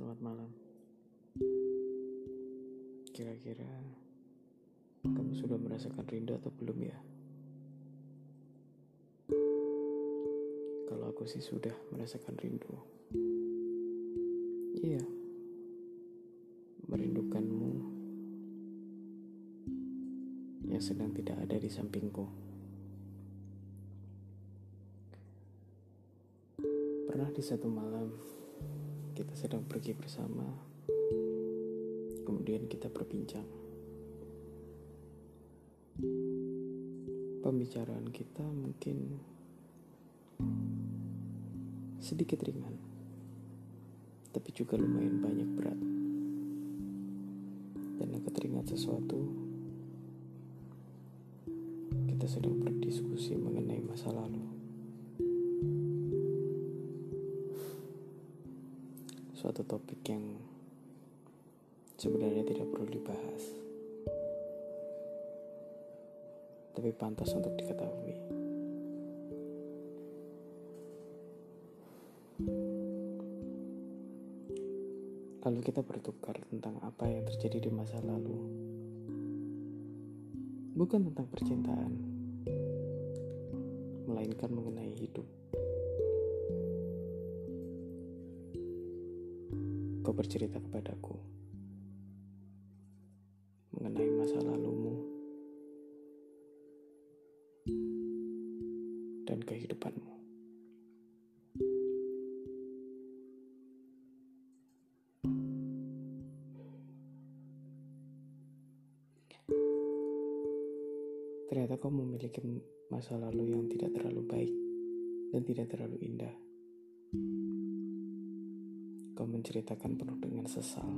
selamat malam. Kira-kira kamu sudah merasakan rindu atau belum ya? Kalau aku sih sudah merasakan rindu. Iya, merindukanmu yang sedang tidak ada di sampingku. Pernah di satu malam kita sedang pergi bersama, kemudian kita berbincang. Pembicaraan kita mungkin sedikit ringan, tapi juga lumayan banyak berat. Dan aku teringat sesuatu. Kita sedang berdiskusi mengenai masa lalu. Suatu topik yang sebenarnya tidak perlu dibahas, tapi pantas untuk diketahui. Lalu kita bertukar tentang apa yang terjadi di masa lalu. Bukan tentang percintaan, melainkan mengenai hidup. Kau bercerita kepadaku mengenai masa lalumu dan kehidupanmu. Ternyata kau memiliki masa lalu yang tidak terlalu baik dan tidak terlalu indah. Kau menceritakan penuh dengan sesal,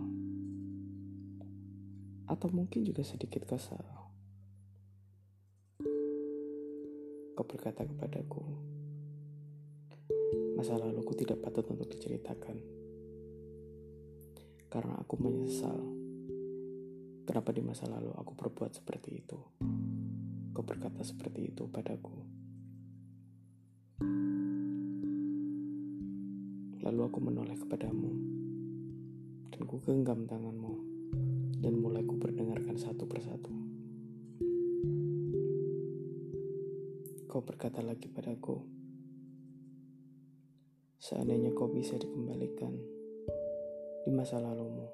atau mungkin juga sedikit kesal. Kau berkata kepadaku, masa laluku tidak patut untuk diceritakan, karena aku menyesal kenapa di masa lalu aku berbuat seperti itu. Kau berkata seperti itu padaku. Lalu aku menoleh kepadamu, dan ku genggam tanganmu, dan mulai ku perdengarkan satu persatu. Kau berkata lagi padaku, seandainya kau bisa dikembalikan di masa lalumu,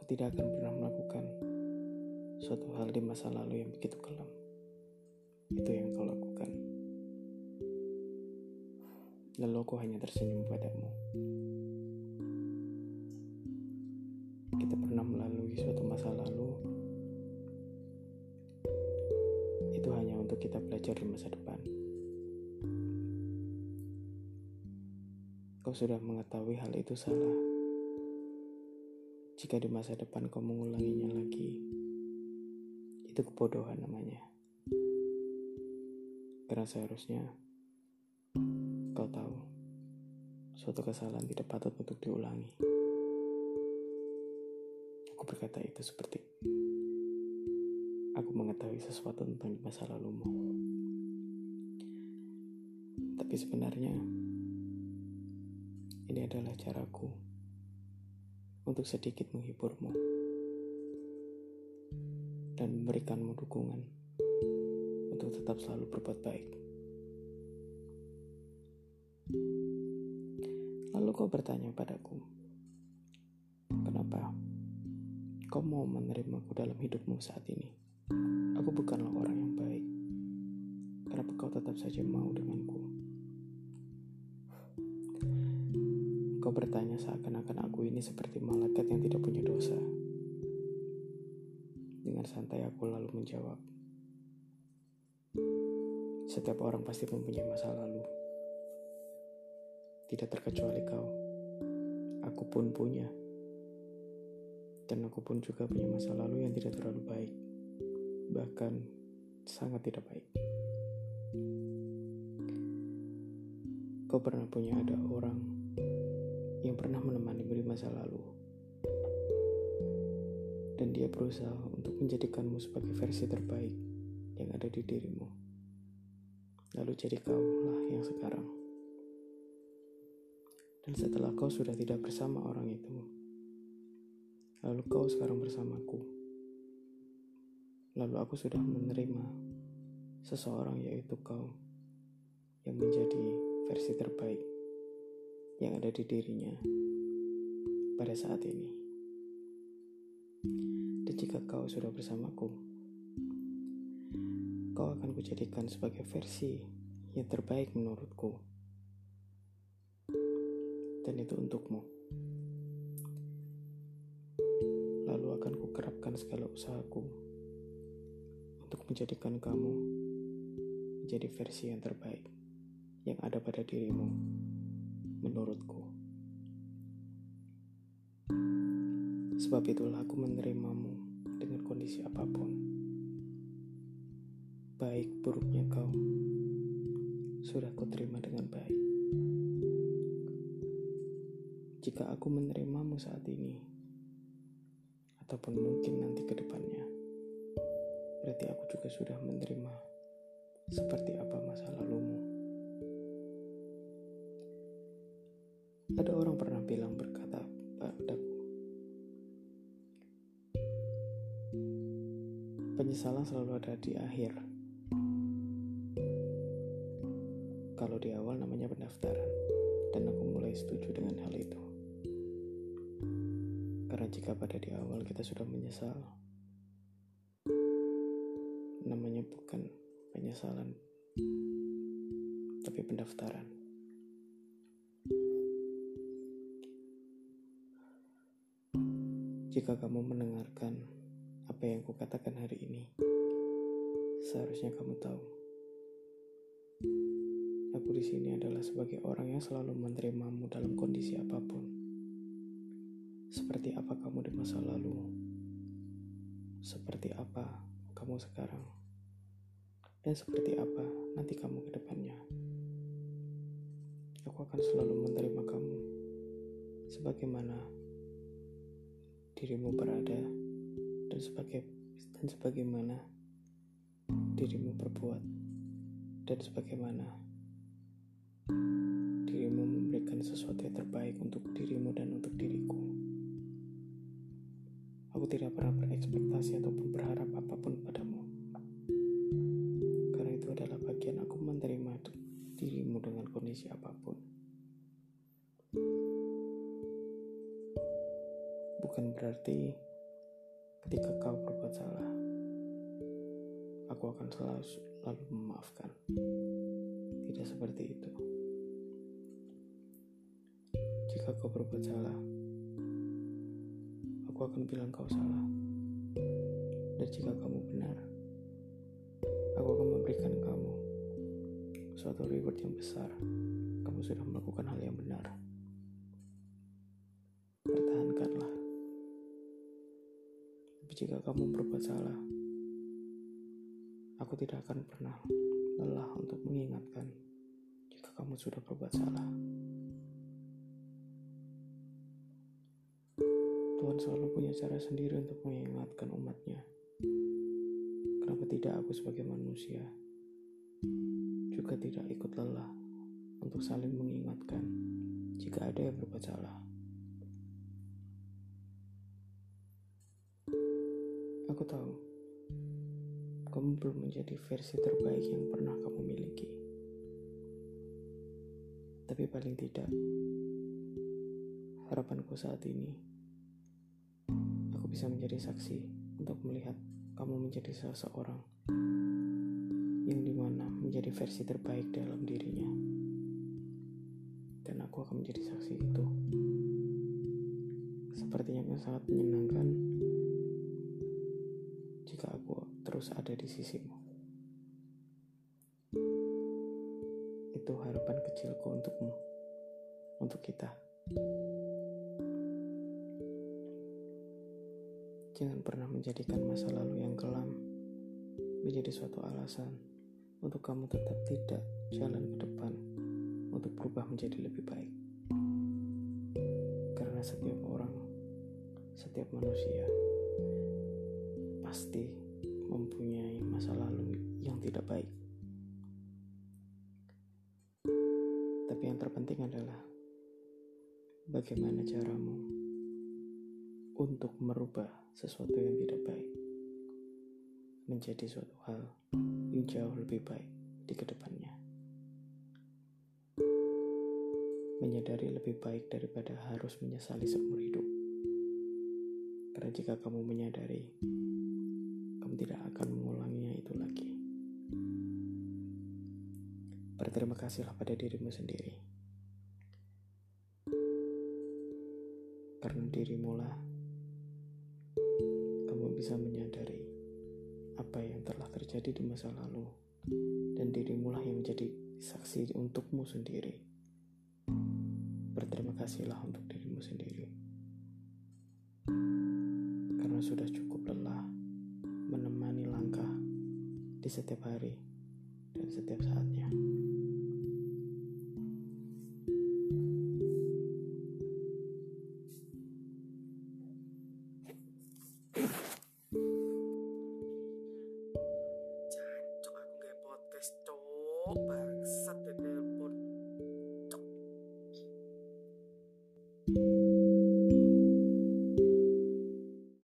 kau tidak akan pernah melakukan suatu hal di masa lalu yang begitu kelam. Itu yang kau lakukan. Lalu aku hanya tersenyum padamu. Kita pernah melalui suatu masa lalu. Itu hanya untuk kita belajar di masa depan. Kau sudah mengetahui hal itu salah. Jika di masa depan kau mengulanginya lagi, itu kebodohan namanya. Karena seharusnya kau tahu, suatu kesalahan tidak patut untuk diulangi. Aku berkata itu seperti aku mengetahui sesuatu tentang masa lalumu. Tapi sebenarnya, ini adalah caraku untuk sedikit menghiburmu dan memberikanmu dukungan untuk tetap selalu berbuat baik. Lalu kau bertanya padaku, kenapa kau mau menerimaku dalam hidupmu saat ini? Aku bukanlah orang yang baik. Kenapa kau tetap saja mau denganku? Kau bertanya seakan-akan aku ini seperti malaikat yang tidak punya dosa. Dengan santai aku lalu menjawab, setiap orang pasti mempunyai masa lalu. Tidak terkecuali kau, aku pun punya. Dan aku pun juga punya masa lalu yang tidak terlalu baik, bahkan sangat tidak baik. Kau pernah punya ada orang yang pernah menemanimu di masa lalu, dan dia berusaha untuk menjadikanmu sebagai versi terbaik yang ada di dirimu. Lalu jadi kaulah yang sekarang. Dan setelah kau sudah tidak bersama orang itu, lalu kau sekarang bersamaku. Lalu aku sudah menerima seseorang, yaitu kau, yang menjadi versi terbaik yang ada di dirinya pada saat ini. Dan jika kau sudah bersamaku, kau akan kujadikan sebagai versi yang terbaik menurutku. Dan itu untukmu. Lalu akan kukerapkan segala usahaku untuk menjadikan kamu menjadi versi yang terbaik yang ada pada dirimu menurutku. Sebab itulah aku menerimamu dengan kondisi apapun. Baik buruknya kau, sudah kuterima dengan baik. Jika aku menerimamu saat ini, ataupun mungkin nanti ke depannya, berarti aku juga sudah menerima seperti apa masa lalumu. Ada orang pernah bilang berkata padaku, penyesalan selalu ada di akhir. Kalau di awal namanya pendaftaran, dan aku mulai setuju dengan hal itu. Karena jika pada di awal kita sudah menyesal, namanya bukan penyesalan, tapi pendaftaran. Jika kamu mendengarkan apa yang kukatakan hari ini, seharusnya kamu tahu. Aku di sini adalah sebagai orang yang selalu menerimamu dalam kondisi apapun. Seperti apa kamu di masa lalu, seperti apa kamu sekarang, dan seperti apa nanti kamu ke depannya. Aku akan selalu menerima kamu sebagaimana dirimu berada dan sebagaimana dirimu berbuat dan sebagaimana dirimu memberikan sesuatu yang terbaik untuk dirimu dan untuk diriku. Aku tidak pernah berekspektasi ataupun berharap apapun padamu, karena itu adalah bagian aku menerima dirimu dengan kondisi apapun. Bukan berarti ketika kau berbuat salah, aku akan selalu memaafkan. Tidak seperti itu. Jika kau berbuat salah, aku akan bilang kau salah. Dan jika kamu benar, aku akan memberikan kamu suatu reward yang besar. Kamu sudah melakukan hal yang benar. Pertahankanlah. Tapi jika kamu berbuat salah, aku tidak akan pernah lelah untuk mengingatkan jika kamu sudah berbuat salah. Tuhan selalu punya cara sendiri untuk mengingatkan umatnya. Kenapa tidak aku sebagai manusia juga tidak ikut lelah untuk saling mengingatkan jika ada yang berbuat salah. Aku tahu kamu belum menjadi versi terbaik yang pernah kamu miliki. Tapi paling tidak, harapanku saat ini, aku bisa menjadi saksi untuk melihat kamu menjadi seseorang yang dimana menjadi versi terbaik dalam dirinya. Dan aku akan menjadi saksi itu. Sepertinya yang sangat menyenangkan jika aku terus ada di sisimu. Itu harapan kecilku untukmu, untuk kita. Jangan pernah menjadikan masa lalu yang kelam menjadi suatu alasan untuk kamu tetap tidak jalan ke depan untuk berubah menjadi lebih baik. Karena setiap orang, setiap manusia pasti mempunyai masa lalu yang tidak baik. Tapi yang terpenting adalah Bagaimana caramu untuk merubah sesuatu yang tidak baik menjadi suatu hal yang jauh lebih baik di kedepannya? Menyadari lebih baik daripada harus menyesali seumur hidup. Karena jika kamu menyadari, kamu tidak akan mengulanginya itu lagi. Berterima kasihlah pada dirimu sendiri. Karena dirimulah kamu bisa menyadari apa yang telah terjadi di masa lalu, dan dirimulah yang menjadi saksi untukmu sendiri. Berterima kasihlah untuk dirimu sendiri. Karena sudah cukup lelah menemani langkah di setiap hari dan setiap saatnya. Coba aku nge-podcast, coba